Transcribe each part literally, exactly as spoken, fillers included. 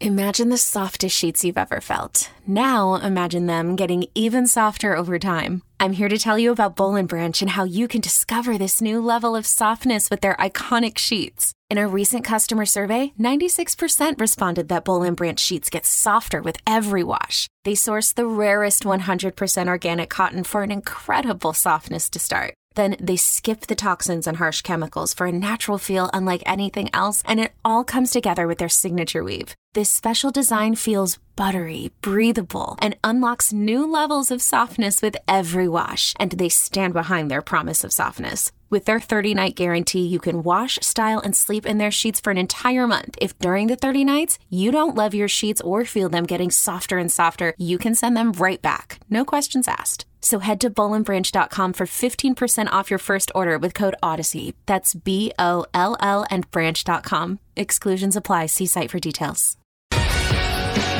Imagine the softest sheets you've ever felt. Now imagine them getting even softer over time. I'm here to tell you about Boll and Branch and how you can discover this new level of softness with their iconic sheets. In a recent customer survey, ninety-six percent responded that Boll and Branch sheets get softer with every wash. They source the rarest one hundred percent organic cotton for an incredible softness to start. Then they skip the toxins and harsh chemicals for a natural feel unlike anything else, and it all comes together with their signature weave. This special design feels buttery, breathable, and unlocks new levels of softness with every wash, and they stand behind their promise of softness. With their thirty night guarantee, you can wash, style, and sleep in their sheets for an entire month. If during the thirty nights, you don't love your sheets or feel them getting softer and softer, you can send them right back. No questions asked. So head to boll and branch dot com for fifteen percent off your first order with code Odyssey. That's B O L L and branch dot com. Exclusions apply. See site for details.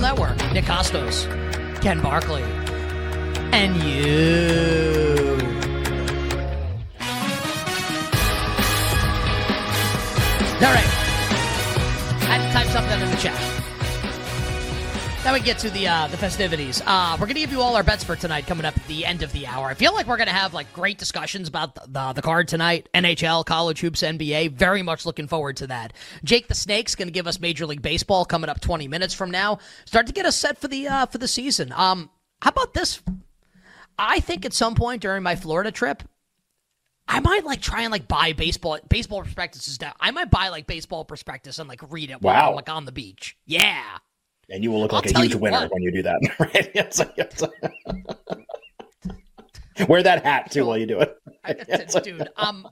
Network, Nick Costos, Ken Barkley, and you. All right. I had to type something in the chat. Now we get to the uh, the festivities. Uh, we're going to give you all our bets for tonight coming up at the end of the hour. I feel like we're going to have like great discussions about the, the, the card tonight. N H L, college hoops, N B A. Very much looking forward to that. Jake the Snake's going to give us Major League Baseball coming up twenty minutes from now. Start to get us set for the uh, for the season. Um, how about this? I think at some point during my Florida trip, I might like try and like buy baseball baseball prospectuses down. I might buy like baseball prospectus and like read it while wow. I'm like on the beach. Yeah. And you will look I'll like a huge winner what. when you do that. Right? Yes, yes. Wear that hat, too, while you do it. Yes. Dude, I'm,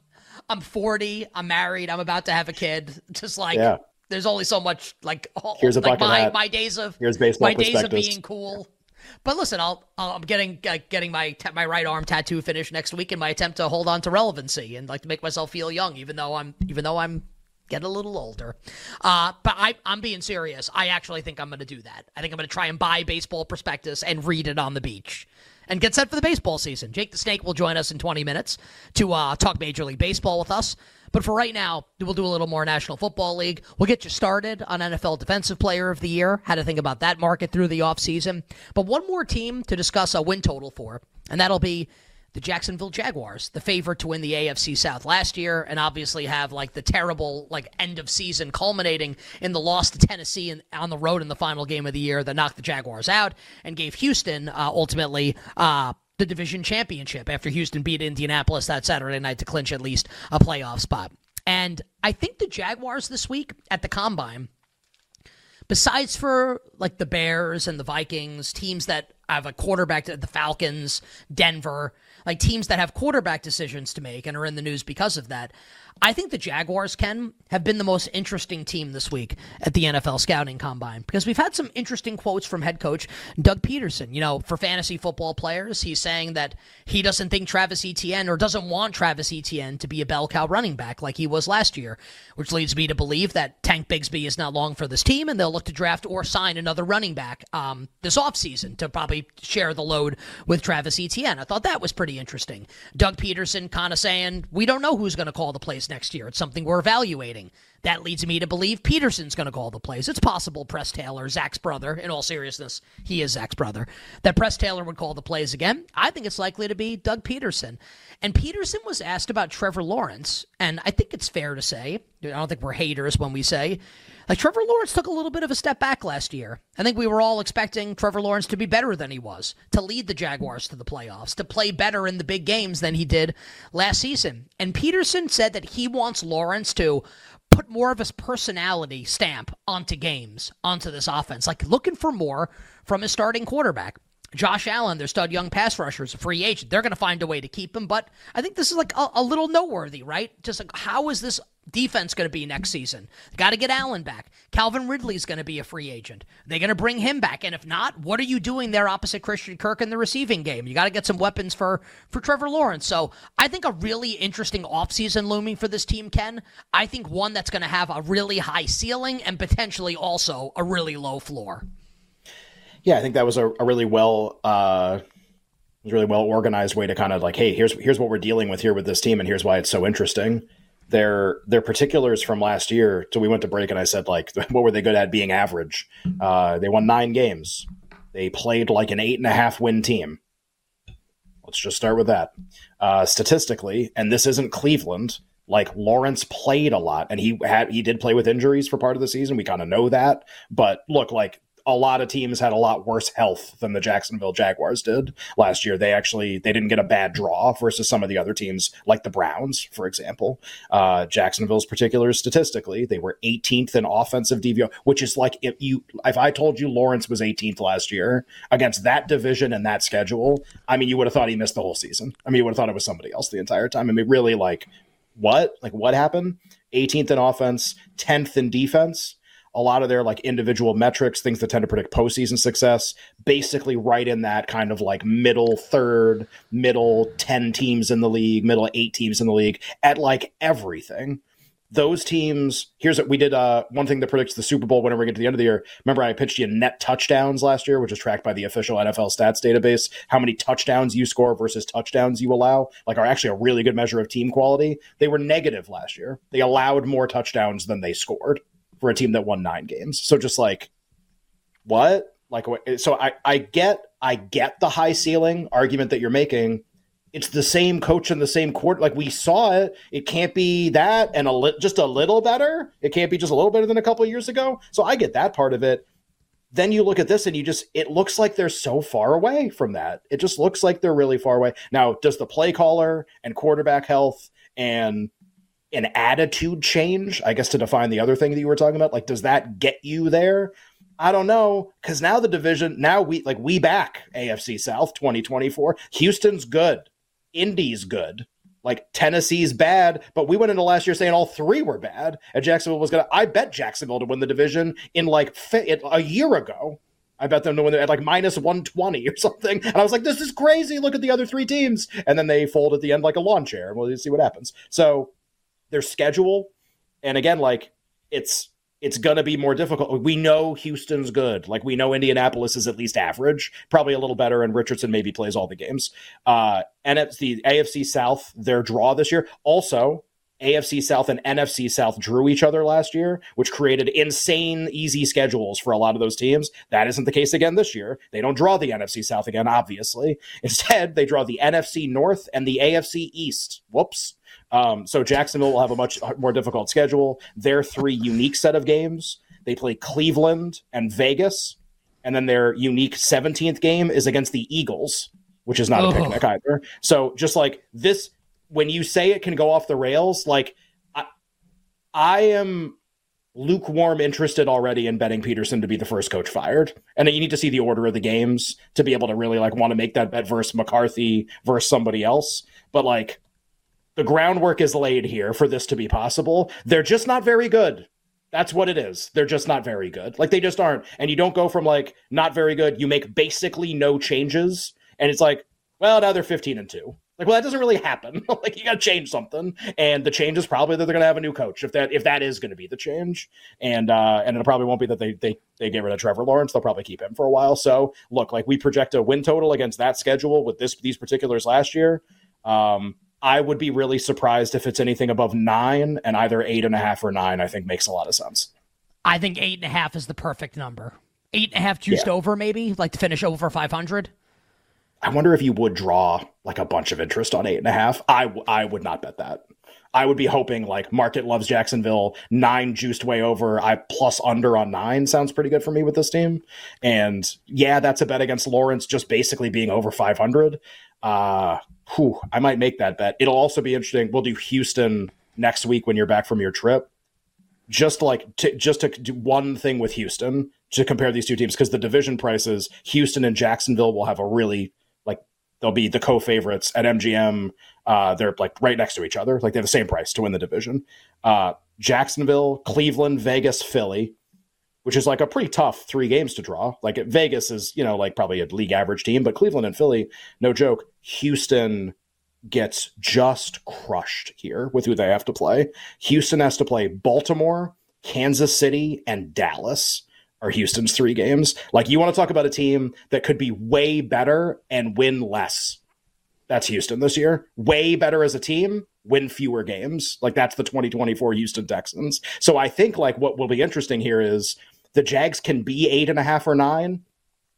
I'm forty. I'm married. I'm about to have a kid. Just like, yeah. There's only so much, like, all, Here's a like my, hat. my days of Here's baseball my days of being cool. Yeah. But listen, I'll, I'll, I'm getting uh, getting my ta- my right arm tattoo finished next week in my attempt to hold on to relevancy and, like, to make myself feel young, even though I'm even though I'm... get a little older. Uh, but I, I'm being serious. I actually think I'm going to do that. I think I'm going to try and buy baseball prospectus and read it on the beach and get set for the baseball season. Jake the Snake will join us in twenty minutes to uh, talk Major League Baseball with us. But for right now, we'll do a little more National Football League. We'll get you started on N F L Defensive Player of the Year, how to think about that market through the offseason. But one more team to discuss a win total for, and that'll be the Jacksonville Jaguars, the favorite to win the A F C South last year, and obviously have like the terrible like end of season culminating in the loss to Tennessee in, on the road in the final game of the year that knocked the Jaguars out and gave Houston uh, ultimately uh, the division championship after Houston beat Indianapolis that Saturday night to clinch at least a playoff spot. And I think the Jaguars this week at the Combine, besides for like the Bears and the Vikings, teams that have a quarterback, the Falcons, Denver, like teams that have quarterback decisions to make and are in the news because of that, I think the Jaguars, Ken, have been the most interesting team this week at the N F L Scouting Combine because we've had some interesting quotes from head coach Doug Peterson. You know, for fantasy football players, he's saying that he doesn't think Travis Etienne or doesn't want Travis Etienne to be a bell cow running back like he was last year, which leads me to believe that Tank Bigsby is not long for this team and they'll look to draft or sign another running back um, this offseason to probably share the load with Travis Etienne. I thought that was pretty interesting. Doug Peterson kind of saying, we don't know who's going to call the plays next year. It's something we're evaluating. That leads me to believe Peterson's going to call the plays. It's possible Press Taylor, Zach's brother, in all seriousness, he is Zach's brother, that Press Taylor would call the plays again. I think it's likely to be Doug Peterson. And Peterson was asked about Trevor Lawrence, and I think it's fair to say, I don't think we're haters when we say, like, Trevor Lawrence took a little bit of a step back last year. I think we were all expecting Trevor Lawrence to be better than he was, to lead the Jaguars to the playoffs, to play better in the big games than he did last season. And Peterson said that he wants Lawrence to put more of his personality stamp onto games, onto this offense, like looking for more from his starting quarterback. Josh Allen, their stud young pass rusher, is a free agent. They're going to find a way to keep him, but I think this is like a, a little noteworthy, right? Just like, how is this defense going to be next season? Got to get Allen back. Calvin Ridley's going to be a free agent. They're going to bring him back, and if not, what are you doing there opposite Christian Kirk in the receiving game? You got to get some weapons for, for Trevor Lawrence. So I think a really interesting offseason looming for this team, Ken. I think one that's going to have a really high ceiling and potentially also a really low floor. Yeah, I think that was a, a really well, uh, was really well organized way to kind of like, hey, here's here's what we're dealing with here with this team, and here's why it's so interesting. Their their particulars from last year till we went to break, and I said like, what were they good at? Being average. Uh, they won nine games. They played like an eight and a half win team. Let's just start with that. Uh, statistically, and this isn't Cleveland. Like, Lawrence played a lot, and he had he did play with injuries for part of the season. We kind of know that, but look, like, a lot of teams had a lot worse health than the Jacksonville Jaguars did last year. They actually, they didn't get a bad draw versus some of the other teams like the Browns, for example. Uh, Jacksonville's particulars statistically, they were eighteenth in offensive D V O A, which is like, if you, if I told you Lawrence was eighteenth last year against that division and that schedule, I mean, you would have thought he missed the whole season. I mean, you would have thought it was somebody else the entire time. I mean, really, like, what, like what happened? eighteenth in offense, tenth in defense. A lot of their like individual metrics, things that tend to predict postseason success, basically right in that kind of like middle third, middle ten teams in the league, middle eight teams in the league at like everything. Those teams, here's what we did. Uh, one thing that predicts the Super Bowl whenever we get to the end of the year. Remember, I pitched you net touchdowns last year, which is tracked by the official N F L stats database. How many touchdowns you score versus touchdowns you allow, like, are actually a really good measure of team quality. They were negative last year. They allowed more touchdowns than they scored for a team that won nine games. So just like, what? Like, so I, I get, I get the high ceiling argument that you're making. It's the same coach and the same quarter. Like, we saw it. It can't be that and a li- just a little better. It can't be just a little better than a couple of years ago. So I get that part of it. Then you look at this and you just, it looks like they're so far away from that. It just looks like they're really far away. Now, does the play caller and quarterback health and an attitude change, I guess, to define the other thing that you were talking about, like, does that get you there? I don't know, because now the division, now we like we back A F C South twenty twenty-four. Houston's good, Indy's good, like Tennessee's bad, but we went into last year saying all three were bad, and Jacksonville was gonna. I bet Jacksonville to win the division in like a year ago. I bet them to win the, at like minus one twenty or something. And I was like, this is crazy. Look at the other three teams, and then they fold at the end like a lawn chair, and we'll see what happens. So their schedule, and again, like, it's it's gonna be more difficult. We know Houston's good, like, we know Indianapolis is at least average, probably a little better, and Richardson maybe plays all the games. Uh and it's the A F C South, their draw this year. Also, A F C South and N F C South drew each other last year, which created insane easy schedules for a lot of those teams. That isn't the case again this year. They don't draw the N F C South again, obviously. Instead, they draw the N F C North and the A F C East. Whoops. Um, so Jacksonville will have a much more difficult schedule. Their three unique set of games, they play Cleveland and Vegas, and then their unique seventeenth game is against the Eagles, which is not oh. a picnic either. So just like this, when you say it can go off the rails, like, I, I am lukewarm interested already in betting Peterson to be the first coach fired. And then you need to see the order of the games to be able to really like want to make that bet versus McCarthy versus somebody else. But like, The groundwork is laid here for this to be possible. They're just not very good. That's what it is. They're just not very good. Like, they just aren't. And you don't go from, like, not very good. You make basically no changes. And it's like, well, now they're fifteen and two. Like, well, that doesn't really happen. Like, you got to change something. And the change is probably that they're going to have a new coach, if that if that is going to be the change. And uh, and it probably won't be that they, they, they get rid of Trevor Lawrence. They'll probably keep him for a while. So, look, like, we project a win total against that schedule with this these particulars last year. Um I would be really surprised if it's anything above nine, and either eight and a half or nine, I think, makes a lot of sense. I think eight and a half is the perfect number. Eight and a half juiced yeah. over, maybe, like to finish over five hundred. I wonder if you would draw like a bunch of interest on eight and a half. I, w- I would not bet that. I would be hoping like market loves Jacksonville, nine juiced way over. I plus under on nine sounds pretty good for me with this team. And yeah, that's a bet against Lawrence just basically being over five hundred. Uh, whew, I might make that bet. It'll also be interesting. We'll do Houston next week when you're back from your trip. Just like to, just to do one thing with Houston to compare these two teams, because the division prices, Houston and Jacksonville will have a really like they'll be the co-favorites at M G M. Uh, they're like right next to each other. Like they have the same price to win the division. Uh, Jacksonville, Cleveland, Vegas, Philly, which is like a pretty tough three games to draw. Like Vegas is, you know, like probably a league average team, but Cleveland and Philly, no joke. Houston gets just crushed here with who they have to play. Houston has to play Baltimore, Kansas City, and Dallas are Houston's three games. Like you want to talk about a team that could be way better and win less. That's Houston this year. Way better as a team, win fewer games. Like that's the twenty twenty-four Houston Texans. So I think like what will be interesting here is the Jags can be eight and a half or nine,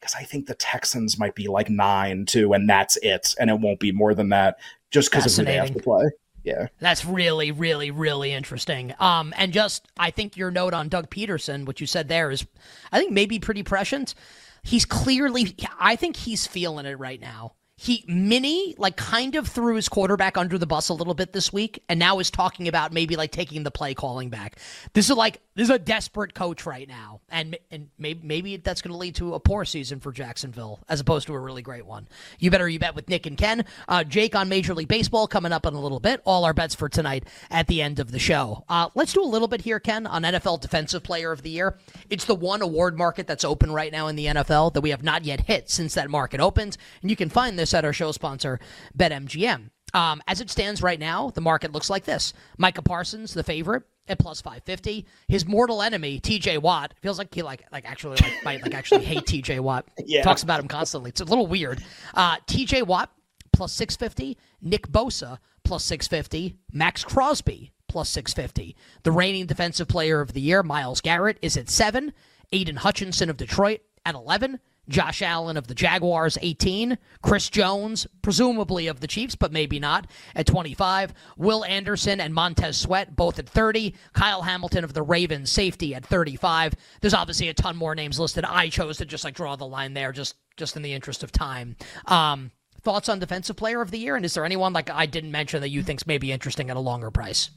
because I think the Texans might be like nine too, and that's it. And it won't be more than that just because of who they have to play. Yeah. That's really, really, really interesting. Um, and just, I think your note on Doug Peterson, what you said there is, I think maybe pretty prescient. He's clearly, I think he's feeling it right now. He mini like kind of threw his quarterback under the bus a little bit this week, and now is talking about maybe like taking the play calling back. This is like this is a desperate coach right now, and and maybe maybe that's going to lead to a poor season for Jacksonville as opposed to a really great one. You better you bet with Nick and Ken, uh, Jake on Major League Baseball coming up in a little bit. All our bets for tonight at the end of the show. Uh, let's do a little bit here, Ken, on N F L Defensive Player of the Year. It's the one award market that's open right now in the N F L that we have not yet hit since that market opened, and you can find this at our show sponsor, BetMGM. Um, as it stands right now, the market looks like this. Micah Parsons, the favorite, at plus five fifty. His mortal enemy, T J. Watt, feels like he like like actually like, might like actually hate T J. Watt. Yeah. Talks about him constantly. It's a little weird. Uh, T J. Watt, plus six fifty. Nick Bosa, plus six fifty. Max Crosby, plus six fifty. The reigning defensive player of the year, Myles Garrett, is at seven. Aiden Hutchinson of Detroit at eleven. Josh Allen of the Jaguars, eighteen. Chris Jones, presumably of the Chiefs, but maybe not, at twenty-five. Will Anderson and Montez Sweat, both at thirty. Kyle Hamilton of the Ravens, safety, at thirty-five. There's obviously a ton more names listed. I chose to just like draw the line there, just just in the interest of time. Um, thoughts on Defensive Player of the Year? And is there anyone like I didn't mention that you think's maybe interesting at a longer price?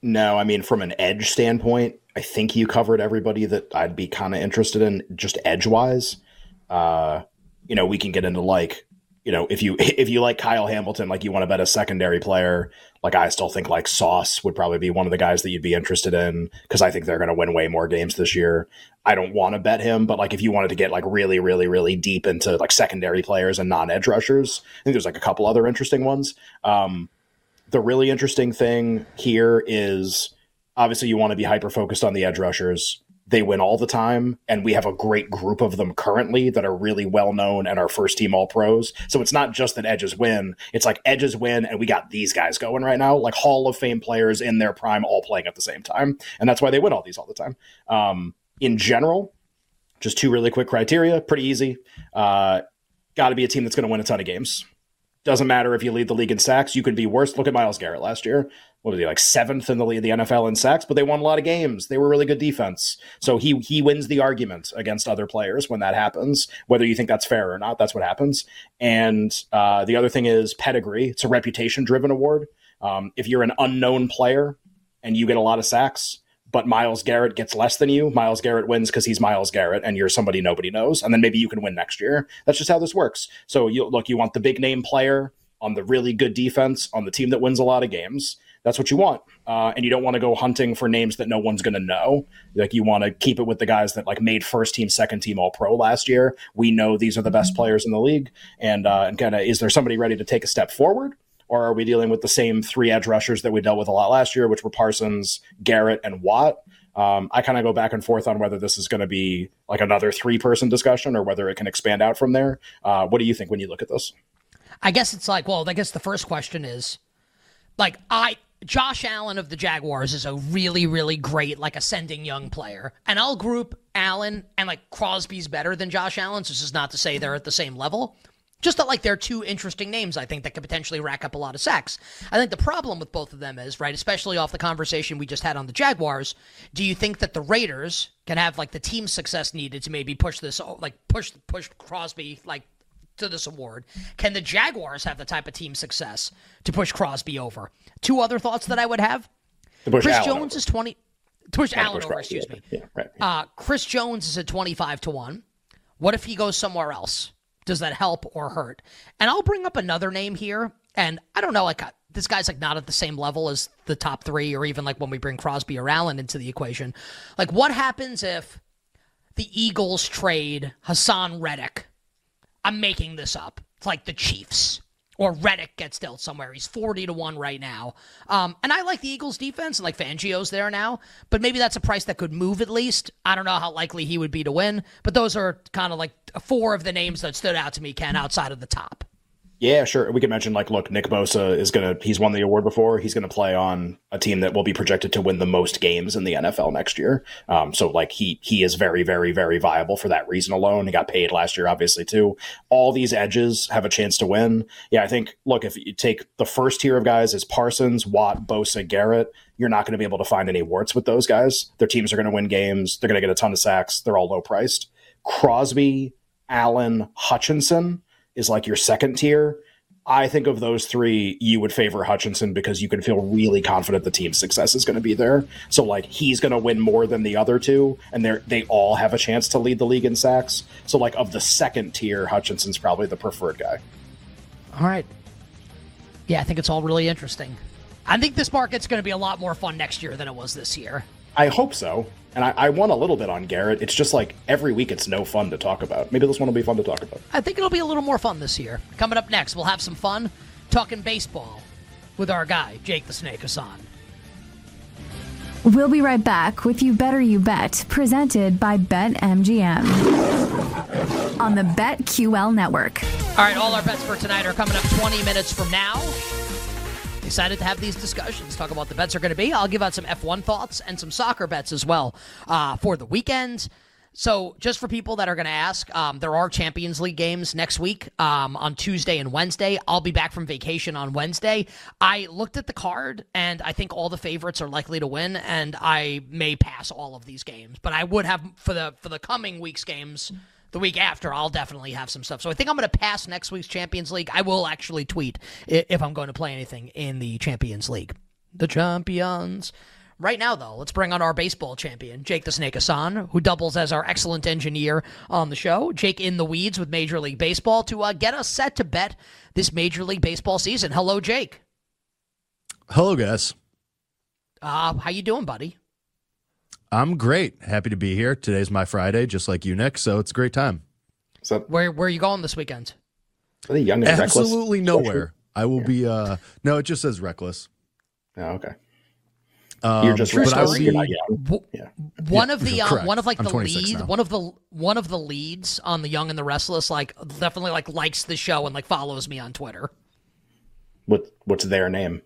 No, I mean, from an edge standpoint, I think you covered everybody that I'd be kind of interested in just edge-wise. Uh, you know, we can get into like, you know, if you if you like Kyle Hamilton, like you want to bet a secondary player, like I still think like Sauce would probably be one of the guys that you'd be interested in because I think they're going to win way more games this year. I don't want to bet him, but like if you wanted to get like really, really, really deep into like secondary players and non-edge rushers, I think there's like a couple other interesting ones. Um, the really interesting thing here is... Obviously, you want to be hyper-focused on the edge rushers. They win all the time, and we have a great group of them currently that are really well-known and are first-team All-Pros. So it's not just that edges win. It's like edges win, and we got these guys going right now, like Hall of Fame players in their prime all playing at the same time. And that's why they win all these all the time. Um, in general, just two really quick criteria, pretty easy. Uh, got to be a team that's going to win a ton of games. Doesn't matter if you lead the league in sacks. You could be worse. Look at Myles Garrett last year. What was he, like seventh in the league, the N F L in sacks? But they won a lot of games. They were really good defense. So he he wins the argument against other players when that happens. Whether you think that's fair or not, that's what happens. And uh, the other thing is pedigree. It's a reputation-driven award. Um, if you're an unknown player and you get a lot of sacks, but Myles Garrett gets less than you, Myles Garrett wins because he's Myles Garrett and you're somebody nobody knows. And then maybe you can win next year. That's just how this works. So, you look, you want the big-name player on the really good defense, on the team that wins a lot of games. That's what you want. Uh, and you don't want to go hunting for names that no one's going to know. Like, you want to keep it with the guys that like made first team, second team all pro last year. We know these are the best players in the league. And, uh, and kind of, is there somebody ready to take a step forward? Or are we dealing with the same three edge rushers that we dealt with a lot last year, which were Parsons, Garrett, and Watt? Um, I kind of go back and forth on whether this is going to be like another three-person discussion or whether it can expand out from there. Uh, what do you think when you look at this? I guess it's like, well, I guess the first question is, like, I Josh Allen of the Jaguars is a really, really great, like, ascending young player. And I'll group Allen and, like, Crosby's better than Josh Allen, so this is not to say they're at the same level. Just that, like, they're two interesting names, I think, that could potentially rack up a lot of sacks. I think the problem with both of them is, right, especially off the conversation we just had on the Jaguars, do you think that the Raiders can have, like, the team success needed to maybe push this, like, push push Crosby, like, to this award? Can the Jaguars have the type of team success to push Crosby over? Two other thoughts that I would have. Chris Allen Jones over. is twenty... To push Allen push over, Crosby, excuse me. Yeah, right, yeah. Uh, Chris Jones is at twenty-five to one. What if he goes somewhere else? Does that help or hurt? And I'll bring up another name here, and I don't know, like, this guy's, like, not at the same level as the top three, or even, like, when we bring Crosby or Allen into the equation. Like, what happens if the Eagles trade Hassan Reddick? I'm making this up. It's like the Chiefs. Or Reddick gets dealt somewhere. He's forty to one right now. Um, and I like the Eagles' defense, and like Fangio's there now, but maybe that's a price that could move at least. I don't know how likely he would be to win, but those are kind of like four of the names that stood out to me, Ken, outside of the top. Yeah, sure. We could mention, like, look, Nick Bosa is going to, he's won the award before. He's going to play on a team that will be projected to win the most games in the N F L next year. Um, so, like, he he is very, very, very viable for that reason alone. He got paid last year, obviously, too. All these edges have a chance to win. Yeah, I think, look, if you take the first tier of guys as Parsons, Watt, Bosa, Garrett, you're not going to be able to find any warts with those guys. Their teams are going to win games. They're going to get a ton of sacks. They're all low-priced. Crosby, Allen, Hutchinson is like your second tier. I think of those three, you would favor Hutchinson because you can feel really confident the team's success is going to be there. So, like, he's going to win more than the other two, and they they all have a chance to lead the league in sacks. So, like, of the second tier, Hutchinson's probably the preferred guy. All right. Yeah, I think it's all really interesting. I think this market's going to be a lot more fun next year than it was this year. I hope so. And I, I won a little bit on Garrett. It's just like every week it's no fun to talk about. Maybe this one will be fun to talk about. I think it'll be a little more fun this year. Coming up next, we'll have some fun talking baseball with our guy, Jake the Snake Hassan. We'll be right back with You Better You Bet, presented by BetMGM on the BetQL network. All right, all our bets for tonight are coming up twenty minutes from now. Excited to have these discussions, talk about the bets are going to be. I'll give out some F one thoughts and some soccer bets as well uh, for the weekend. So just for people that are going to ask, um, there are Champions League games next week um, on Tuesday and Wednesday. I'll be back from vacation on Wednesday. I looked at the card, and I think all the favorites are likely to win, and I may pass all of these games. But I would have, for the for the coming week's games, the week after, I'll definitely have some stuff. So I think I'm going to pass next week's Champions League. I will actually tweet if I'm going to play anything in the Champions League. The champions. Right now, though, let's bring on our baseball champion, Jake the Snake Hassan, who doubles as our excellent engineer on the show. Jake in the weeds with Major League Baseball to uh, get us set to bet this Major League Baseball season. Hello, Jake. Hello, guys. Uh, how you doing, buddy? I'm great. Happy to be here. Today's my Friday, just like you, Nick, so it's a great time. So, where where are you going this weekend? Are they young and Absolutely reckless? Nowhere. I will yeah. be... Uh, no, it just says reckless. Oh, okay. Um, You're just reckless. I will be, w- yeah. One of the um, one of like the lead, one of the one of the leads on the Young and the Restless, like, definitely like likes the show and like follows me on Twitter. What what's their name?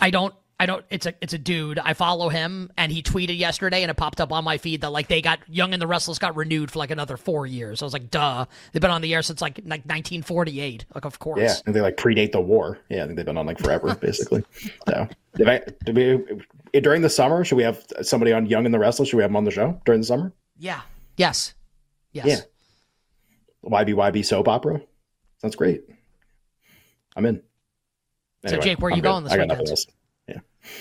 I don't. I don't, it's a, it's a dude. I follow him, and he tweeted yesterday, and it popped up on my feed that, like, they got, Young and the Restless got renewed for, like, another four years. I was like, duh. They've been on the air since, like, like nineteen forty-eight. Like, of course. Yeah, and they, like, predate the war. Yeah, I think they've been on, like, forever, basically. So, did I, did we, during the summer, should we have somebody on Young and the Restless? Should we have them on the show during the summer? Yeah. Yes. Yes. Yeah. Y B Y B soap opera? Sounds great. I'm in. Anyway, so, Jake, where are you going this weekend? I got nothing else.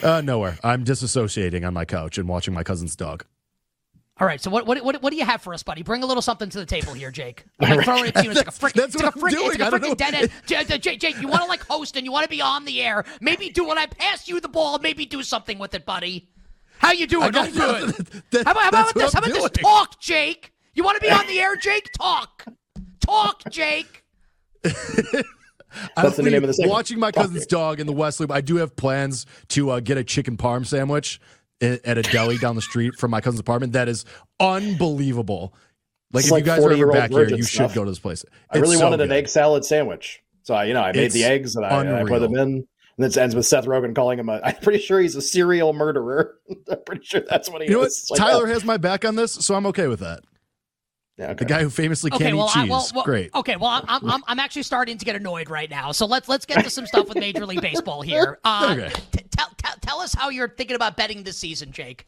Uh, nowhere. I'm disassociating on my couch and watching my cousin's dog. All right, so what what what what do you have for us, buddy? Bring a little something to the table here, Jake. I'm like throwing it to you. It's like a freaking it's like a freaking dead end. Jake, Jake, Jake, you want to like host and you want to be on the air. Maybe do when I pass you the ball. Maybe do something with it, buddy. How you doing? I'm good. How about, how about this? How about this? Talk, Jake. You want to be on the air, Jake? Talk, talk, Jake. That's the name of the segment. Watching my cousin's dog in the West Loop. I do have plans to uh, get a chicken parm sandwich at a deli down the street from my cousin's apartment. That is unbelievable. Like, it's if like you guys are ever back here, you stuff. should go to this place. It's I really so wanted good. an egg salad sandwich. So, I, you know, I made it's the eggs and I, and I put them in. And it ends with Seth Rogen calling him a... I'm pretty sure he's a serial murderer. I'm pretty sure that's what he you is. Know what? Like, Tyler oh. has my back on this, so I'm okay with that. Yeah, okay. The guy who famously can't okay, well, eat cheese. I, well, well, Great. Okay, well, I'm, I'm I'm actually starting to get annoyed right now. So let's let's get to some stuff with Major League Baseball here. Uh, okay. t- tell, t- tell us how you're thinking about betting this season, Jake.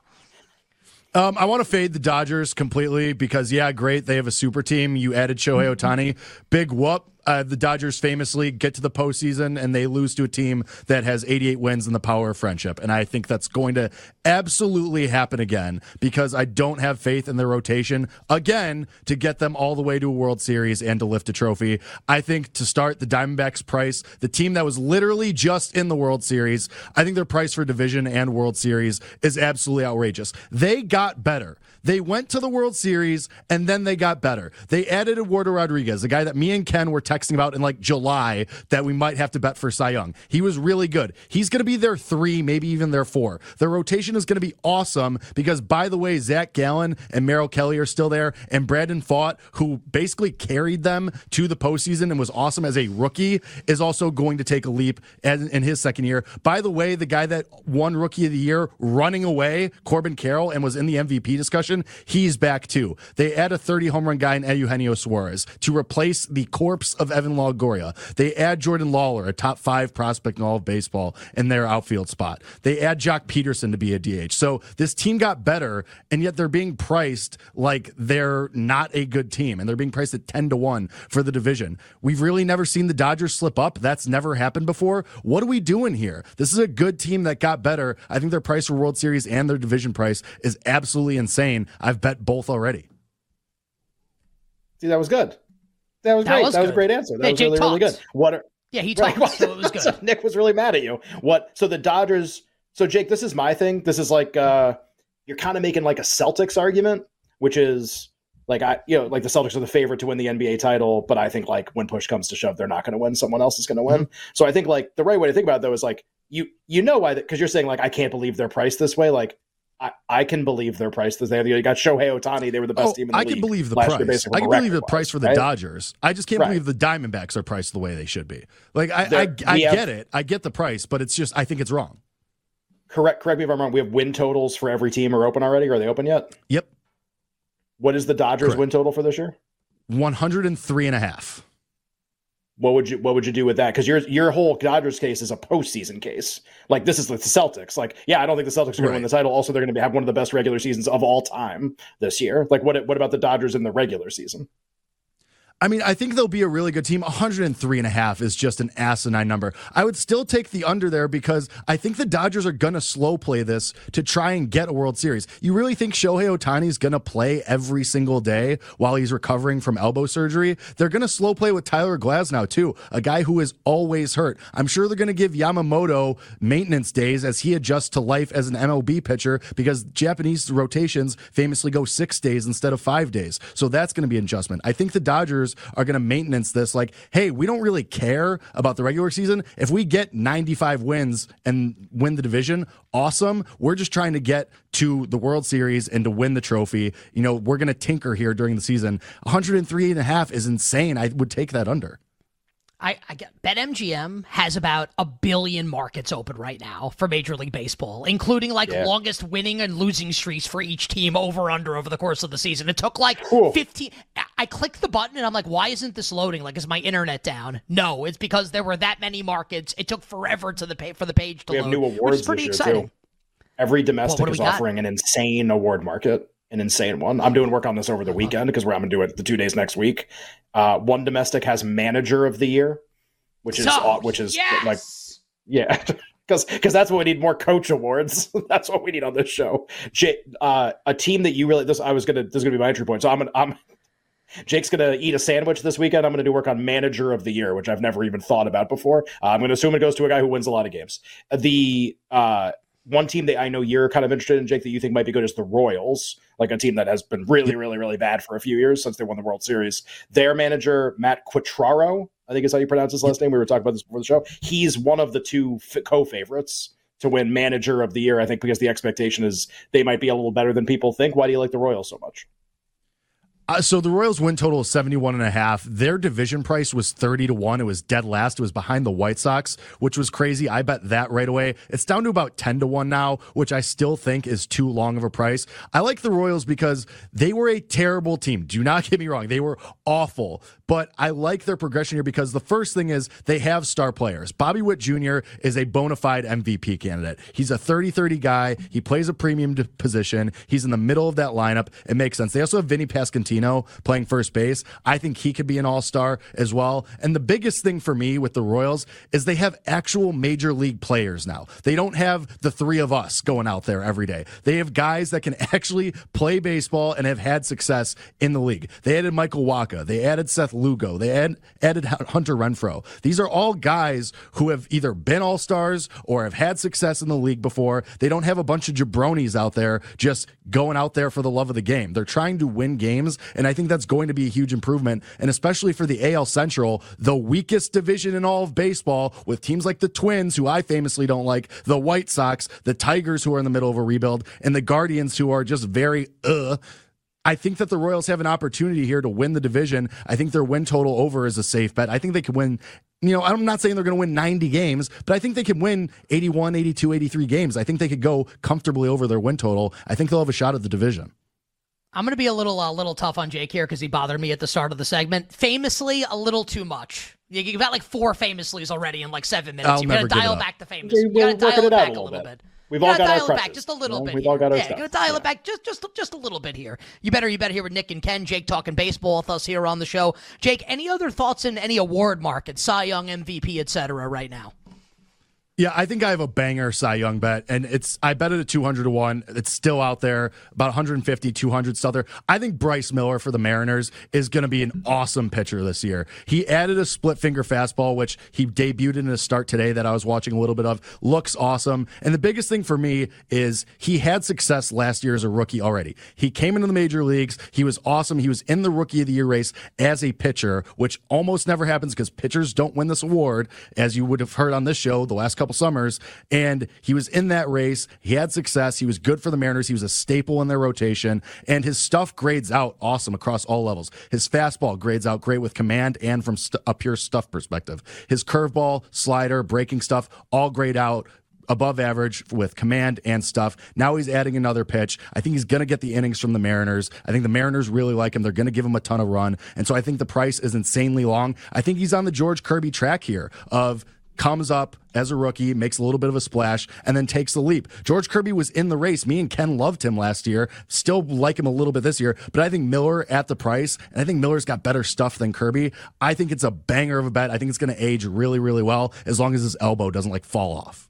Um, I want to fade the Dodgers completely because, yeah, great, they have a super team. You added Shohei Ohtani. Big whoop. Uh, the Dodgers famously get to the postseason and they lose to a team that has eighty-eight wins in the power of friendship. And I think that's going to absolutely happen again because I don't have faith in their rotation again to get them all the way to a World Series and to lift a trophy. I think to start the Diamondbacks price, the team that was literally just in the World Series, I think their price for division and World Series is absolutely outrageous. They got better. They went to the World Series, and then they got better. They added Eduardo Rodriguez, the guy that me and Ken were texting about in, like, July that we might have to bet for Cy Young. He was really good. He's going to be their three, maybe even their four. Their rotation is going to be awesome because, by the way, Zach Gallen and Merrill Kelly are still there, and Brandon Pfaadt, who basically carried them to the postseason and was awesome as a rookie, is also going to take a leap in his second year. By the way, the guy that won Rookie of the Year running away, Corbin Carroll, and was in the M V P discussion, he's back too. They add a thirty home run guy in Eugenio Suarez to replace the corpse of Evan Longoria. They add Jordan Lawler, a top five prospect in all of baseball, in their outfield spot. They add Jock Peterson to be a D H. So this team got better, and yet they're being priced like they're not a good team, and they're being priced at ten to one for the division. We've really never seen the Dodgers slip up. That's never happened before. What are we doing here? This is a good team that got better. I think their price for World Series and their division price is absolutely insane. I've bet both already. See, that was good. That was that great. Was that good. was a great answer. That hey, was Jake really, talks. really good. What? Are, yeah, he talked. Right, so it was good. So Nick was really mad at you. What? So the Dodgers. So Jake, this is my thing. This is like uh, you're kind of making like a Celtics argument, which is like I, you know, like the Celtics are the favorite to win the N B A title, but I think like when push comes to shove, they're not going to win. Someone else is going to win. Mm-hmm. So I think like the right way to think about it though is like you, you know, why? Because you're saying like I can't believe they're priced this way, like. I, I can believe their price. They got Shohei Ohtani. They were the best oh, team in the I league. I can believe the price. I can believe the price was, for the right? Dodgers. I just can't right. believe the Diamondbacks are priced the way they should be. Like I, I, I have, get it. I get the price, but it's just I think it's wrong. Correct. Correct me if I'm wrong. We have win totals for every team are open already. Are they open yet? Yep. What is the Dodgers correct. win total for this year? one oh three and a half. What would you what would you do with that? Because your your whole Dodgers case is a postseason case. Like this is the Celtics. Like yeah, I don't think the Celtics are going right. to win the title. Also, they're going to have one of the best regular seasons of all time this year. Like what what about the Dodgers in the regular season? I mean, I think they'll be a really good team. one oh three and a half is just an asinine number. I would still take the under there because I think the Dodgers are going to slow play this to try and get a World Series. You really think Shohei Ohtani is going to play every single day while he's recovering from elbow surgery? They're going to slow play with Tyler Glasnow, too, a guy who is always hurt. I'm sure they're going to give Yamamoto maintenance days as he adjusts to life as an M L B pitcher because Japanese rotations famously go six days instead of five days. So that's going to be an adjustment. I think the Dodgers are going to maintenance this like, hey, we don't really care about the regular season. If we get ninety-five wins and win the division, awesome. We're just trying to get to the World Series and to win the trophy. You know, we're going to tinker here during the season. one oh three and a half is insane. I would take that under. I, I get BetMGM has about a billion markets open right now for Major League Baseball, including like yeah. longest winning and losing streaks for each team over under over the course of the season. It took like cool. fifteen. I clicked the button and I'm like, why isn't this loading? Like, is my internet down? No, it's because there were that many markets. It took forever to the pay, for the page to we load. We have new awards which is pretty this year, exciting. Too. Every domestic well, is offering got? an insane award market. An insane one. I'm doing work on this over the weekend because I'm going to do it the two days next week. Uh, one domestic has manager of the year, which is so, uh, which is yes! like yeah. Because because that's what we need, more coach awards. That's what we need on this show. Jake, uh, a team that you really this I was gonna this is gonna be my entry point. So I'm gonna, I'm Jake's gonna eat a sandwich this weekend. I'm gonna do work on manager of the year, which I've never even thought about before. Uh, I'm gonna assume it goes to a guy who wins a lot of games. The uh, one team that I know you're kind of interested in, Jake, that you think might be good is the Royals, like a team that has been really really really bad for a few years since they won the World Series. Their manager Matt Quatraro, I think is how you pronounce his last name. We were talking about this before the show. He's one of the two f- co-favorites to win manager of the year, I think, because the expectation is they might be a little better than people think. Why do you like the Royals so much? Uh, so the Royals win total is seventy-one and a half. Their division price was thirty to one. It was dead last. It was behind the White Sox, which was crazy. I bet that right away. It's down to about ten to one now, which I still think is too long of a price. I like the Royals because they were a terrible team. Do not get me wrong. They were awful, but I like their progression here because the first thing is they have star players. Bobby Witt Junior is a bona fide M V P candidate. He's a thirty-thirty guy. He plays a premium position. He's in the middle of that lineup. It makes sense. They also have Vinny Pascantino playing first base. I think he could be an all-star as well. And the biggest thing for me with the Royals is they have actual major league players now. They don't have the three of us going out there every day. They have guys that can actually play baseball and have had success in the league. They added Michael Wacha. They added Seth Lugo. They add, added Hunter Renfroe. These are all guys who have either been all-stars or have had success in the league before. They don't have a bunch of jabronis out there just going out there for the love of the game. They're trying to win games, and I think that's going to be a huge improvement, and especially for the A L Central, the weakest division in all of baseball, with teams like the Twins, who I famously don't like, the White Sox, the Tigers, who are in the middle of a rebuild, and the Guardians, who are just very uh. I think that the Royals have an opportunity here to win the division. I think their win total over is a safe bet. I think they could win, you know, I'm not saying they're going to win ninety games, but I think they can win eighty-one, eighty-two, eighty-three games. I think they could go comfortably over their win total. I think they'll have a shot at the division. I'm going to be a little a uh, little tough on Jake here because he bothered me at the start of the segment. Famously, a little too much. You've got like four famously's already in like seven minutes. You've got to dial back the famous. We've got to dial it back a little bit. We've all got our crutches. Just a little bit. We've all got our stuff. Yeah, got to dial it back just just just a little bit here. You better you better here with Nick and Ken. Jake talking baseball with us here on the show. Jake, any other thoughts in any award market, Cy Young, M V P, et cetera, right now? Yeah, I think I have a banger Cy Young bet, and it's I bet it at two hundred to one. It's still out there, about one fifty, two hundred still there. I think Bryce Miller for the Mariners is going to be an awesome pitcher this year. He added a split-finger fastball, which he debuted in a start today that I was watching a little bit of. Looks awesome, and the biggest thing for me is he had success last year as a rookie already. He came into the major leagues. He was awesome. He was in the Rookie of the Year race as a pitcher, which almost never happens because pitchers don't win this award, as you would have heard on this show the last couple summers, and he was in that race. He had success. He was good for the Mariners. He was a staple in their rotation, and his stuff grades out awesome across all levels. His fastball grades out great with command and from st- a pure stuff perspective. His curveball, slider, breaking stuff all grade out above average with command and stuff. Now he's adding another pitch. I think he's going to get the innings from the Mariners. I think the Mariners really like him. They're going to give him a ton of run, and so I think the price is insanely long. I think he's on the George Kirby track here of comes up as a rookie, makes a little bit of a splash, and then takes the leap. George Kirby was in the race. Me and Ken loved him last year. Still like him a little bit this year, but I think Miller at the price, and I think Miller's got better stuff than Kirby. I think it's a banger of a bet. I think it's going to age really, really well, as long as his elbow doesn't, like, fall off.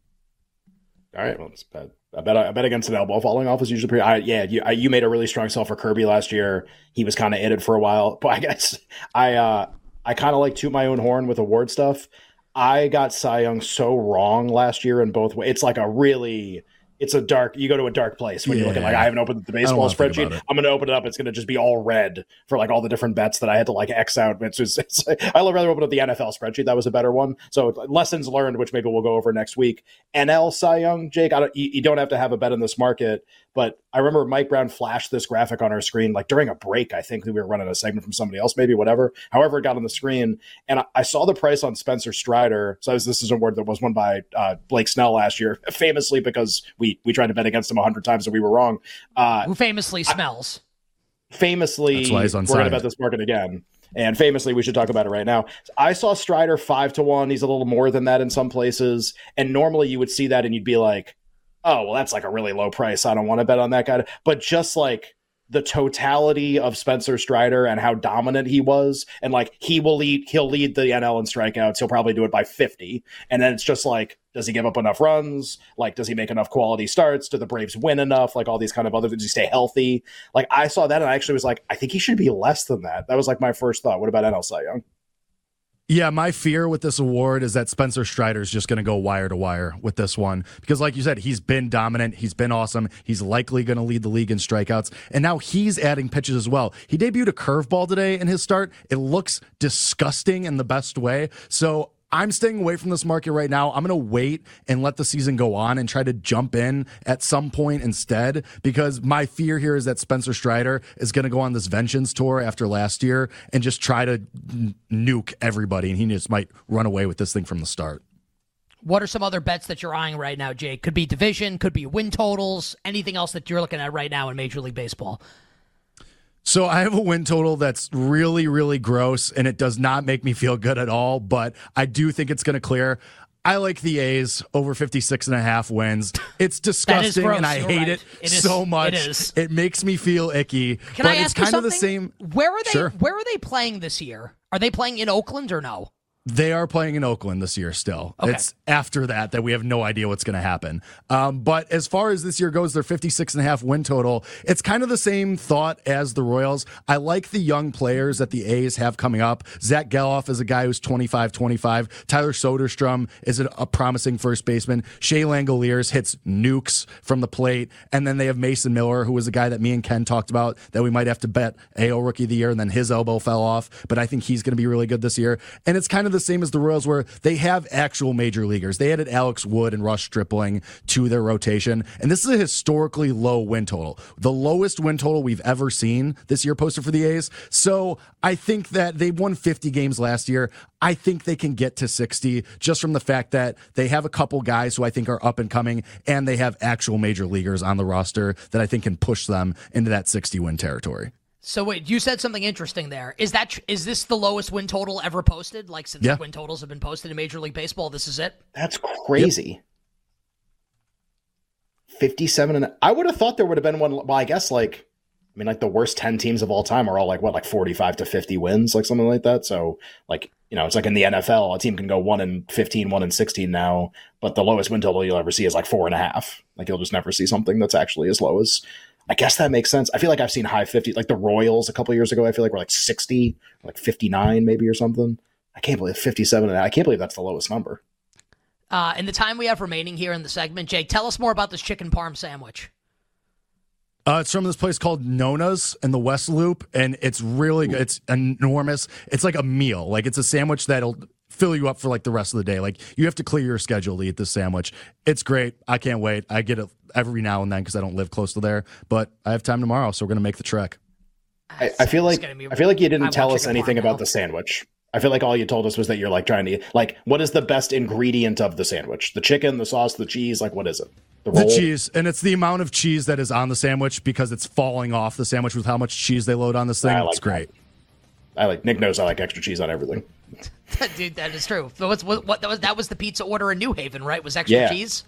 All right, well, that's bad. I bet I bet against an elbow falling off is usually pretty. I, yeah, you I, you made a really strong sell for Kirby last year. He was kind of in it for a while, but I guess I uh, I kind of like toot my own horn with award stuff. I got Cy Young so wrong last year in both ways. It's like a really, it's a dark, you go to a dark place when yeah. You're looking like, I haven't opened the baseball spreadsheet. I'm going to open it up. It's going to just be all red for like all the different bets that I had to like X out. It's just, it's like, I would rather open up the N F L spreadsheet. That was a better one. So lessons learned, which maybe we'll go over next week. N L Cy Young, Jake, I don't, you, you don't have to have a bet in this market. But I remember Mike Brown flashed this graphic on our screen, like during a break, I think that we were running a segment from somebody else, maybe whatever, however it got on the screen. And I, I saw the price on Spencer Strider. So was, this is an award that was won by uh, Blake Snell last year, famously because we we tried to bet against him a hundred times and we were wrong. Uh, Who famously smells. I, famously, we're going to bet this market again. And famously, we should talk about it right now. I saw Strider five to one. He's a little more than that in some places. And normally you would see that and you'd be like, oh, well, that's like a really low price. I don't want to bet on that guy. But just like the totality of Spencer Strider and how dominant he was, and like he will lead, he'll lead the N L in strikeouts. He'll probably do it by fifty. And then it's just like, Does he give up enough runs? Like, does he make enough quality starts? Do the Braves win enough? Like, all these kind of other things. Does he stay healthy? Like, I saw that, and I actually was like, I think he should be less than that. That was, like, my first thought. What about N L Cy Young? Yeah, my fear with this award is that Spencer Strider is just going to go wire to wire with this one. Because like you said, he's been dominant. He's been awesome. He's likely going to lead the league in strikeouts. And now he's adding pitches as well. He debuted a curveball today in his start. It looks disgusting in the best way. So I'm staying away from this market right now. I'm going to wait and let the season go on and try to jump in at some point instead, because my fear here is that Spencer Strider is going to go on this vengeance tour after last year and just try to nuke everybody, and he just might run away with this thing from the start. What are some other bets that you're eyeing right now, Jake? Could be division, could be win totals, anything else that you're looking at right now in Major League Baseball? So I have a win total that's really, really gross, and it does not make me feel good at all, but I do think it's going to clear. I like the A's over fifty-six and a half wins. It's disgusting, and I You're hate right. it, it is, so much. It, is. It makes me feel icky. Can but I ask it's kind you something? Of the same. Where are they? Sure. Where are they playing this year? Are they playing in Oakland or no? They are playing in Oakland this year still. Okay. It's after that that we have no idea what's going to happen. Um, but as far as this year goes, their fifty-six and a half win total, it's kind of the same thought as the Royals. I like the young players that the A's have coming up. Zach Geloff is a guy who's twenty-five twenty-five. Tyler Soderstrom is a promising first baseman. Shea Langoliers hits nukes from the plate. And then they have Mason Miller, who was a guy that me and Ken talked about that we might have to bet A O Rookie of the Year, and then his elbow fell off. But I think he's going to be really good this year. And it's kind of the same as the Royals, where they have actual major leaguers. They added Alex Wood and Russ Stripling to their rotation, and this is a historically low win total, the lowest win total we've ever seen this year posted for the A's. So I think that they won fifty games last year. I think they can get to sixty just from the fact that they have a couple guys who I think are up and coming, and they have actual major leaguers on the roster that I think can push them into that sixty win territory. So wait, you said something interesting there. Is that is this the lowest win total ever posted? Like since yeah. win totals have been posted in Major League Baseball, this is it? That's crazy. Yep. fifty-seven, and I would have thought there would have been one. Well, I guess like, I mean, like the worst ten teams of all time are all like what, like forty-five to fifty wins, like something like that. So like, you know, it's like in the N F L, a team can go one and fifteen, one and sixteen now, but the lowest win total you'll ever see is like four and a half. Like you'll just never see something that's actually as low as. I guess that makes sense. I feel like I've seen high fifty, like the Royals a couple of years ago. I feel like we're like sixty, like fifty-nine maybe or something. I can't believe fifty-seven. I can't believe that's the lowest number. Uh, in the time we have remaining here in the segment, Jake, tell us more about this chicken parm sandwich. Uh, it's from this place called Nona's in the West Loop, and it's really good. It's enormous. It's like a meal. Like it's a sandwich that'll fill you up for like the rest of the day. Like you have to clear your schedule to eat this sandwich. It's great. I can't wait. I get it every now and then because I don't live close to there, but I have time tomorrow, so we're gonna make the trek. I, I feel like I feel like you didn't tell us anything about the sandwich. I feel like all you told us was that you're like trying to eat, like what is the best ingredient of the sandwich? The chicken, the sauce, the cheese, like what is it? The, the cheese, and it's the amount of cheese that is on the sandwich because it's falling off the sandwich with how much cheese they load on this thing. It's great. I like Nick knows I like extra cheese on everything. Dude, that is true. So what's, what, what, that, was, that was the pizza order in New Haven, right? Was extra yeah. cheese?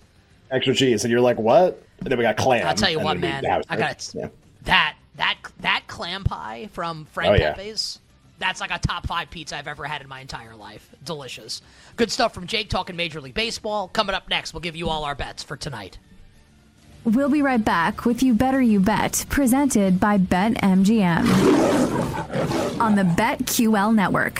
Extra cheese. And you're like, what? And then we got clam. I'll tell you what, man. House, I got it. Yeah. That, that, that clam pie from Frank oh, yeah. Pepe's, that's like a top five pizza I've ever had in my entire life. Delicious. Good stuff from Jake talking Major League Baseball. Coming up next, we'll give you all our bets for tonight. We'll be right back with You Better You Bet, presented by BetMGM on the BetQL network.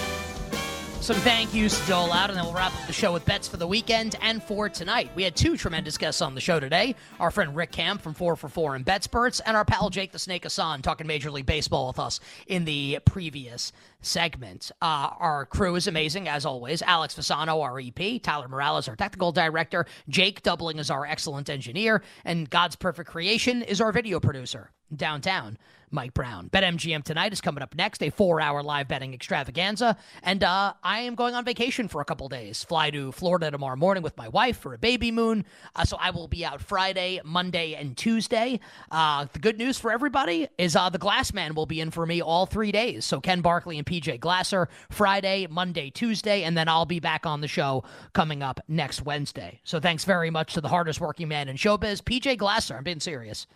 Some thank yous to dole out, and then we'll wrap up the show with bets for the weekend and for tonight. We had two tremendous guests on the show today, our friend Rick Camp from four for four and BetSperts, and our pal Jake the Snake Hassan talking Major League Baseball with us in the previous segment. Uh, our crew is amazing, as always. Alex Fasano, our E P, Tyler Morales, our technical director, Jake doubling as our excellent engineer, and God's Perfect Creation is our video producer, downtown Mike Brown. BetMGM Tonight is coming up next, a four-hour live betting extravaganza, and uh, I am going on vacation for a couple days. Fly to Florida tomorrow morning with my wife for a baby moon, uh, so I will be out Friday, Monday, and Tuesday. Uh, the good news for everybody is uh, the Glass Man will be in for me all three days, so Ken Barkley and P J Glasser Friday, Monday, Tuesday, and then I'll be back on the show coming up next Wednesday. So thanks very much to the hardest working man in showbiz, P J Glasser. I'm being serious.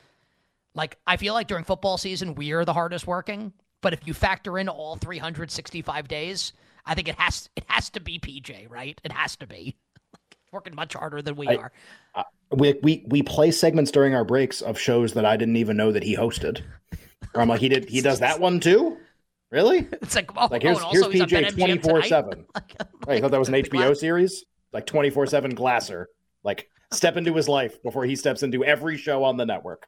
Like, I feel like during football season, we are the hardest working, but if you factor in all three hundred sixty-five days, I think it has it has to be P J, right? It has to be. Working much harder than we I, are. Uh, we, we we play segments during our breaks of shows that I didn't even know that he hosted. Or I'm like, he did he does that one too? Really? It's like, oh, like here's, oh, here's P J twenty-four seven. Like, I thought that was an H B O series. Like twenty-four seven Glasser. Like, step into his life before he steps into every show on the network.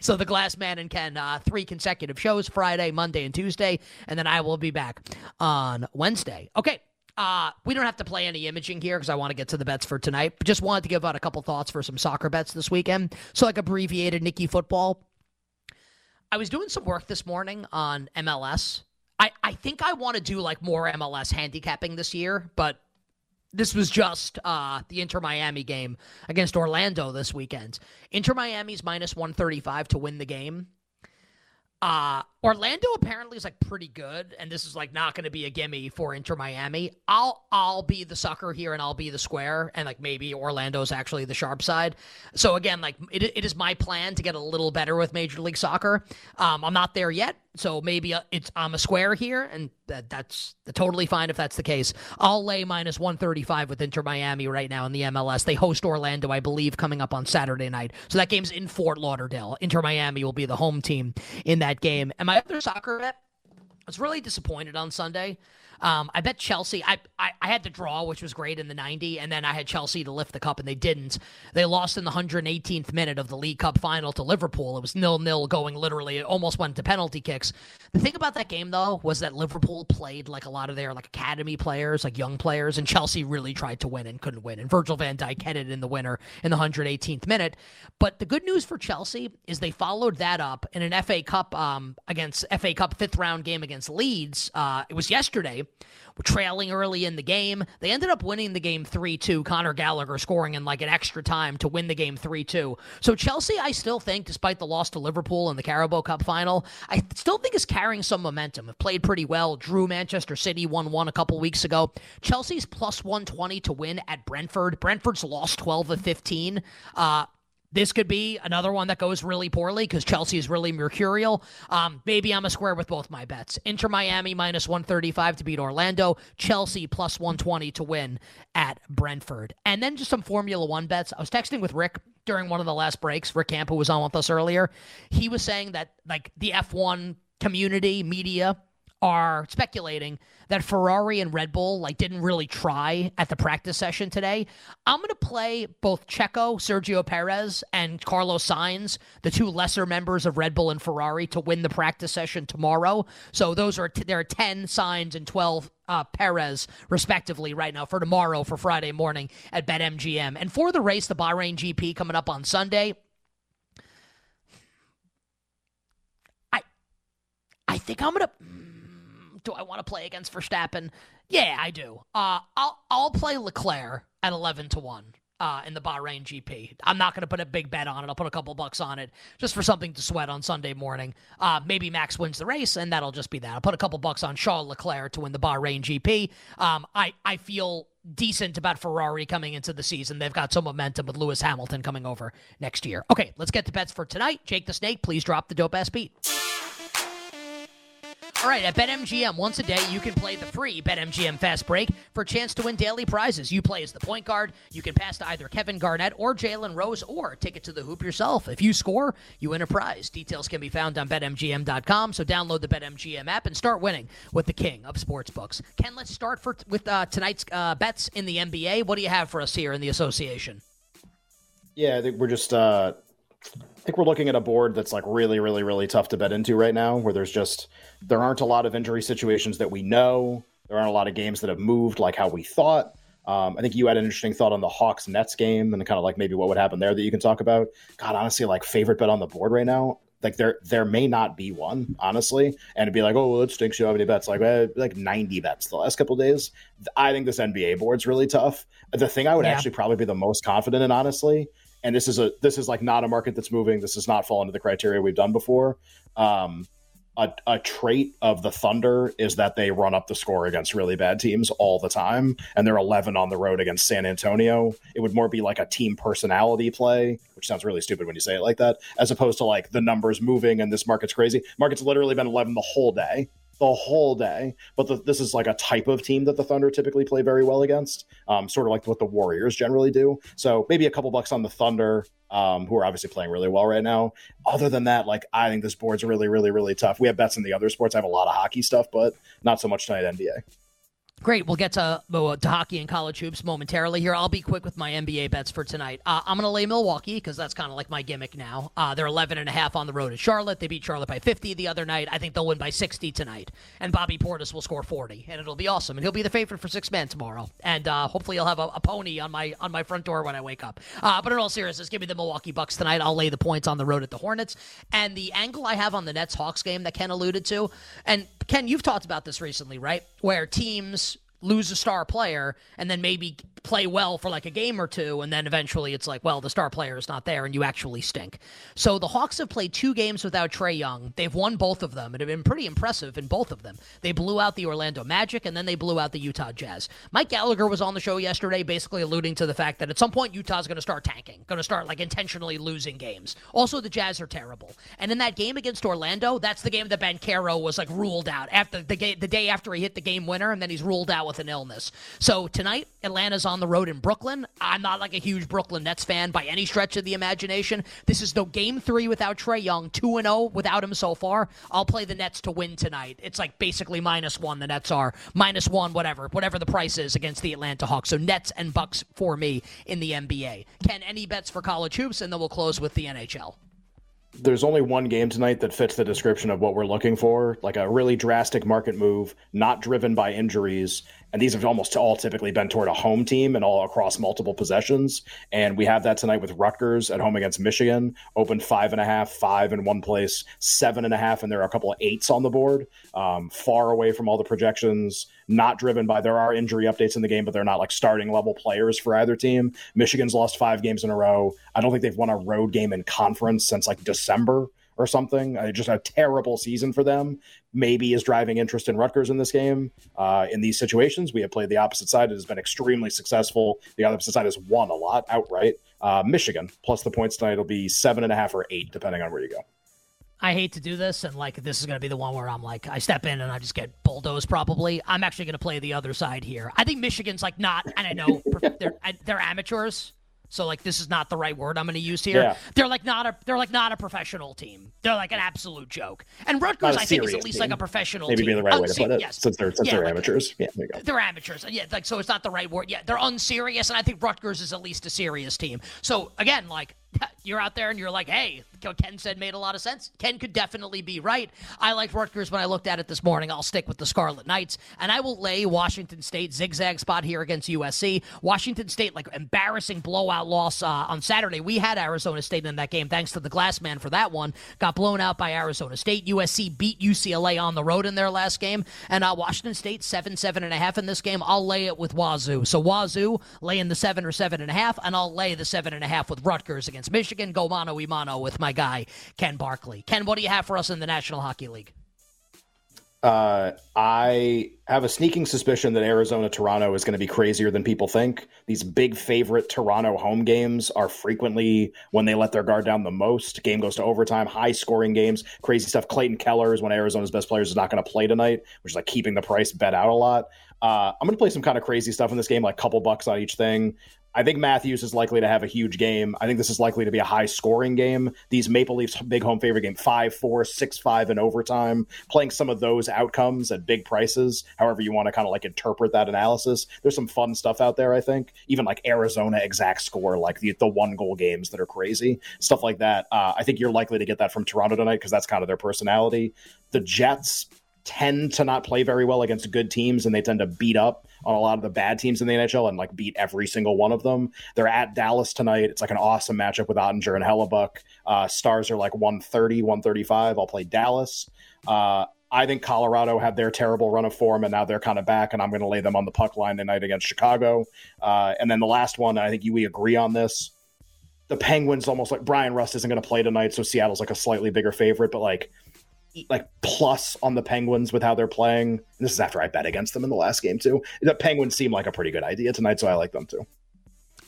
So the Glass Man and Ken, uh, three consecutive shows, Friday, Monday, and Tuesday, and then I will be back on Wednesday. Okay, uh, we don't have to play any imaging here because I want to get to the bets for tonight, but just wanted to give out a couple thoughts for some soccer bets this weekend. So like abbreviated Nicky football. I was doing some work this morning on M L S. I, I think I want to do like more M L S handicapping this year, but this was just uh, the Inter-Miami game against Orlando this weekend. Inter-Miami's minus one thirty-five to win the game. Uh, Orlando apparently is like pretty good, and this is like not going to be a gimme for Inter-Miami. I'll I'll be the sucker here, and I'll be the square, and like maybe Orlando's actually the sharp side. So again, like it it is my plan to get a little better with Major League Soccer. Um, I'm not there yet, so maybe it's I'm a square here, and that that's totally fine if that's the case. I'll lay minus one thirty-five with Inter-Miami right now in the M L S. They host Orlando, I believe, coming up on Saturday night. So that game's in Fort Lauderdale. Inter-Miami will be the home team in that game. And my other soccer bet, I was really disappointed on Sunday. Um, I bet Chelsea, I, I, I had the draw, which was great in the ninety, and then I had Chelsea to lift the cup, and they didn't. They lost in the one hundred eighteenth minute of the League Cup final to Liverpool. It was nil-nil going literally. It almost went to penalty kicks. The thing about that game, though, was that Liverpool played like a lot of their like academy players, like young players, and Chelsea really tried to win and couldn't win. And Virgil van Dijk headed in the winner in the one hundred eighteenth minute. But the good news for Chelsea is they followed that up in an F A Cup um against F A Cup fifth round game against Leeds. Uh, it was yesterday. We're trailing early in the game. They ended up winning the game three two. Conor Gallagher scoring in like an extra time to win the game three two. So Chelsea, I still think, despite the loss to Liverpool in the Carabao Cup final, I still think is carrying some momentum. Have played pretty well. Drew Manchester City one one a couple weeks ago. Chelsea's plus one twenty to win at Brentford. Brentford's lost twelve of fifteen. Uh, This could be another one that goes really poorly because Chelsea is really mercurial. Um, maybe I'm a square with both my bets. Inter-Miami minus one thirty-five to beat Orlando. Chelsea plus one twenty to win at Brentford. And then just some Formula One bets. I was texting with Rick during one of the last breaks. Rick Camp, who was on with us earlier, he was saying that like the F one community, media, are speculating that Ferrari and Red Bull like didn't really try at the practice session today. I'm going to play both Checo, Sergio Perez, and Carlos Sainz, the two lesser members of Red Bull and Ferrari, to win the practice session tomorrow. So those are t- there are ten Sainz and twelve uh, Perez, respectively, right now for tomorrow, for Friday morning at BetMGM. And for the race, the Bahrain G P coming up on Sunday, I, I think I'm going to... Do I want to play against Verstappen? Yeah, I do. Uh, I'll I'll play Leclerc at eleven to one uh, in the Bahrain G P. I'm not going to put a big bet on it. I'll put a couple bucks on it just for something to sweat on Sunday morning. Uh, maybe Max wins the race, and that'll just be that. I'll put a couple bucks on Charles Leclerc to win the Bahrain G P. Um, I I feel decent about Ferrari coming into the season. They've got some momentum with Lewis Hamilton coming over next year. Okay, let's get to bets for tonight. Jake the Snake, please drop the dope ass beat. All right, at BetMGM, once a day, you can play the free BetMGM Fast Break for a chance to win daily prizes. You play as the point guard. You can pass to either Kevin Garnett or Jalen Rose, or take it to the hoop yourself. If you score, you win a prize. Details can be found on Bet M G M dot com, so download the BetMGM app and start winning with the king of sportsbooks. Ken, let's start for, with uh, tonight's uh, bets in the N B A. What do you have for us here in the association? Yeah, I think we're just uh... – I think we're looking at a board that's like really, really, really tough to bet into right now, where there's just, there aren't a lot of injury situations that we know. There aren't a lot of games that have moved like how we thought. Um, I think you had an interesting thought on the Hawks-Nets game and kind of like maybe what would happen there that you can talk about. God, honestly, like favorite bet on the board right now. Like there, there may not be one, honestly. And it'd be like, oh, well, it stinks. You have any bets? Like, eh, like ninety bets the last couple of days. I think this N B A board's really tough. The thing I would yeah. actually probably be the most confident in, honestly, and this is a this is like not a market that's moving. This does not fall into the criteria we've done before. Um, a, a trait of the Thunder is that they run up the score against really bad teams all the time, and they're eleven on the road against San Antonio. It would more be like a team personality play, which sounds really stupid when you say it like that, as opposed to like the numbers moving and this market's crazy. Market's literally been eleven the whole day. The whole day, but the, this is like a type of team that the Thunder typically play very well against, um, sort of like what the Warriors generally do. So maybe a couple bucks on the Thunder, um, who are obviously playing really well right now. Other than that, like I think this board's really, really, really tough. We have bets in the other sports. I have a lot of hockey stuff, but not so much tonight N B A. Great. We'll get to, uh, to hockey and college hoops momentarily here. I'll be quick with my N B A bets for tonight. Uh, I'm going to lay Milwaukee because that's kind of like my gimmick now. Uh, they're eleven and a half on the road at Charlotte. They beat Charlotte by fifty the other night. I think they'll win by sixty tonight. And Bobby Portis will score forty, and it'll be awesome. And he'll be the favorite for six men tomorrow. And uh, hopefully he'll have a, a pony on my on my front door when I wake up. Uh, but in all seriousness, give me the Milwaukee Bucks tonight. I'll lay the points on the road at the Hornets. And the angle I have on the Nets-Hawks game that Ken alluded to, and Ken, you've talked about this recently, right? Where teams lose a star player and then maybe play well for like a game or two, and then eventually it's like, well, the star player is not there and you actually stink. So the Hawks have played two games without Trae Young. They've won both of them and have been pretty impressive in both of them. They blew out the Orlando Magic and then they blew out the Utah Jazz. Mike Gallagher was on the show yesterday basically alluding to the fact that at some point Utah's going to start tanking, going to start like intentionally losing games. Also, the Jazz are terrible. And in that game against Orlando, that's the game that Banchero was like ruled out after the, ga- the day after he hit the game winner, and then he's ruled out with an illness. So tonight, Atlanta's on the road in Brooklyn. I'm not like a huge Brooklyn Nets fan by any stretch of the imagination. This is the game three without Trae Young, two and oh without him so far. I'll play the Nets to win tonight. It's like basically minus one, the Nets are. Minus one, whatever. Whatever the price is against the Atlanta Hawks. So Nets and Bucks for me in the N B A. Ken, any bets for college hoops? And then we'll close with the N H L. There's only one game tonight that fits the description of what we're looking for, like a really drastic market move, not driven by injuries. And these have almost all typically been toward a home team and all across multiple possessions. And we have that tonight with Rutgers at home against Michigan, open five and a half, five in one place, seven and a half. And there are a couple of eights on the board, um, far away from all the projections, not driven by, there are injury updates in the game, but they're not like starting level players for either team. Michigan's lost five games in a row. I don't think they've won a road game in conference since like December or something. Uh, just a terrible season for them. Maybe is driving interest in Rutgers in this game. Uh, in these situations, we have played the opposite side. It has been extremely successful. The other side has won a lot outright. Uh, Michigan, plus the points tonight, will be seven and a half or eight, depending on where you go. I hate to do this, and like this is going to be the one where I'm like, I step in and I just get bulldozed probably. I'm actually going to play the other side here. I think Michigan's like not, and I know they're, they're amateurs. So like this is not the right word I'm going to use here. Yeah. They're like not a they're like not a professional team. They're like an absolute joke. And Rutgers, I think, is at least team. Like a professional Maybe team. Maybe be the right Unse- way to put it. Yes. Since they're since yeah, they're like, amateurs. Yeah, there you go. They're amateurs. Yeah, like so it's not the right word. Yeah, they're unserious, and I think Rutgers is at least a serious team. So again, like you're out there and you're like, hey, Ken said made a lot of sense. Ken could definitely be right. I liked Rutgers when I looked at it this morning. I'll stick with the Scarlet Knights. And I will lay Washington State zigzag spot here against U S C. Washington State, like embarrassing blowout loss uh, on Saturday. We had Arizona State in that game. Thanks to the glass man for that one. Got blown out by Arizona State. U S C beat U C L A on the road in their last game. And uh, Washington State, seven, seven and a half in this game. I'll lay it with Wazoo. So Wazoo laying the seven or seven and a half. And I'll lay the seven and a half with Rutgers against Michigan. Go mano y mano with my guy, Ken Barkley. Ken, what do you have for us in the National Hockey League? Uh, I have a sneaking suspicion that Arizona-Toronto is going to be crazier than people think. These big favorite Toronto home games are frequently when they let their guard down the most. Game goes to overtime, high-scoring games, crazy stuff. Clayton Keller is one of Arizona's best players is not going to play tonight, which is like keeping the price bet out a lot. Uh, I'm going to play some kind of crazy stuff in this game, like a couple bucks on each thing. I think Matthews is likely to have a huge game. I think this is likely to be a high-scoring game. These Maple Leafs big home favorite game, five four, six five in overtime, playing some of those outcomes at big prices, however you want to kind of like interpret that analysis. There's some fun stuff out there, I think. Even like Arizona exact score, like the, the one-goal games that are crazy, stuff like that. Uh, I think you're likely to get that from Toronto tonight because that's kind of their personality. The Jets tend to not play very well against good teams, and they tend to beat up on a lot of the bad teams in the N H L and like beat every single one of them. They're at Dallas tonight. It's like an awesome matchup with Ottinger and Hellebuck. Uh, stars are like one thirty, one thirty-five. I'll play Dallas. Uh, I think Colorado had their terrible run of form and now they're kind of back, and I'm going to lay them on the puck line tonight against Chicago. Uh, and then the last one, I think you, we agree on this. The Penguins almost like Brian Rust isn't going to play tonight. So Seattle's like a slightly bigger favorite, but like, like plus on the Penguins with how they're playing. And this is after I bet against them in the last game too. The Penguins seem like a pretty good idea tonight, so I like them too.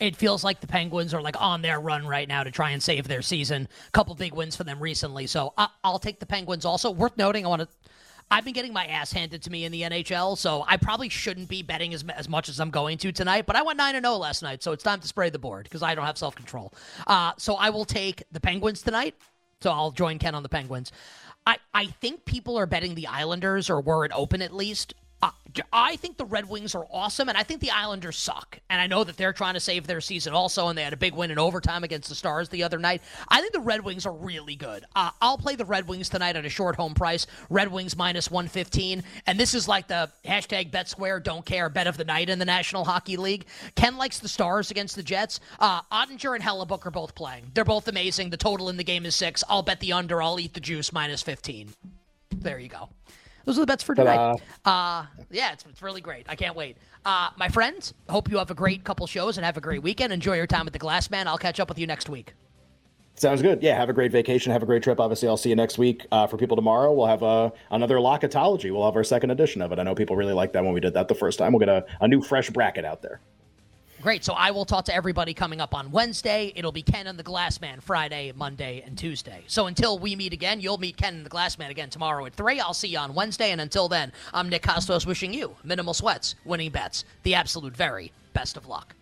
It feels like the Penguins are like on their run right now to try and save their season. A couple big wins for them recently, so I- I'll take the Penguins. Also worth noting, I want to. I've been getting my ass handed to me in the N H L, so I probably shouldn't be betting as as much as I'm going to tonight, but I went nine and oh last night, so it's time to spray the board because I don't have self-control. Uh, so I will take the Penguins tonight, so I'll join Ken on the Penguins. I, I think people are betting the Islanders, or were it open at least. Uh, I think the Red Wings are awesome, and I think the Islanders suck. And I know that they're trying to save their season also, and they had a big win in overtime against the Stars the other night. I think the Red Wings are really good. Uh, I'll play the Red Wings tonight at a short home price. Red Wings minus one fifteen. And this is like the hashtag bet square, don't care, bet of the night in the National Hockey League. Ken likes the Stars against the Jets. Uh, Ottinger and Hellebuck are both playing. They're both amazing. The total in the game is six. I'll bet the under. I'll eat the juice, minus fifteen. There you go. Those are the bets for tonight. Uh, yeah, it's, it's really great. I can't wait. Uh, my friends, hope you have a great couple shows and have a great weekend. Enjoy your time at the Glass Man. I'll catch up with you next week. Sounds good. Yeah, have a great vacation. Have a great trip. Obviously, I'll see you next week. Uh, for people tomorrow, we'll have uh, another Locketology. We'll have our second edition of it. I know people really liked that when we did that the first time. We'll get a, a new fresh bracket out there. Great. So I will talk to everybody coming up on Wednesday. It'll be Ken and the Glass Man Friday, Monday, and Tuesday. So until we meet again, you'll meet Ken and the Glass Man again tomorrow at three. I'll see you on Wednesday. And until then, I'm Nick Costos wishing you minimal sweats, winning bets, the absolute very best of luck.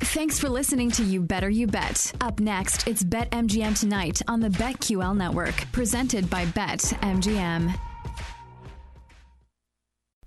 Thanks for listening to You Better You Bet. Up next, it's BetMGM Tonight on the BetQL Network, presented by BetMGM.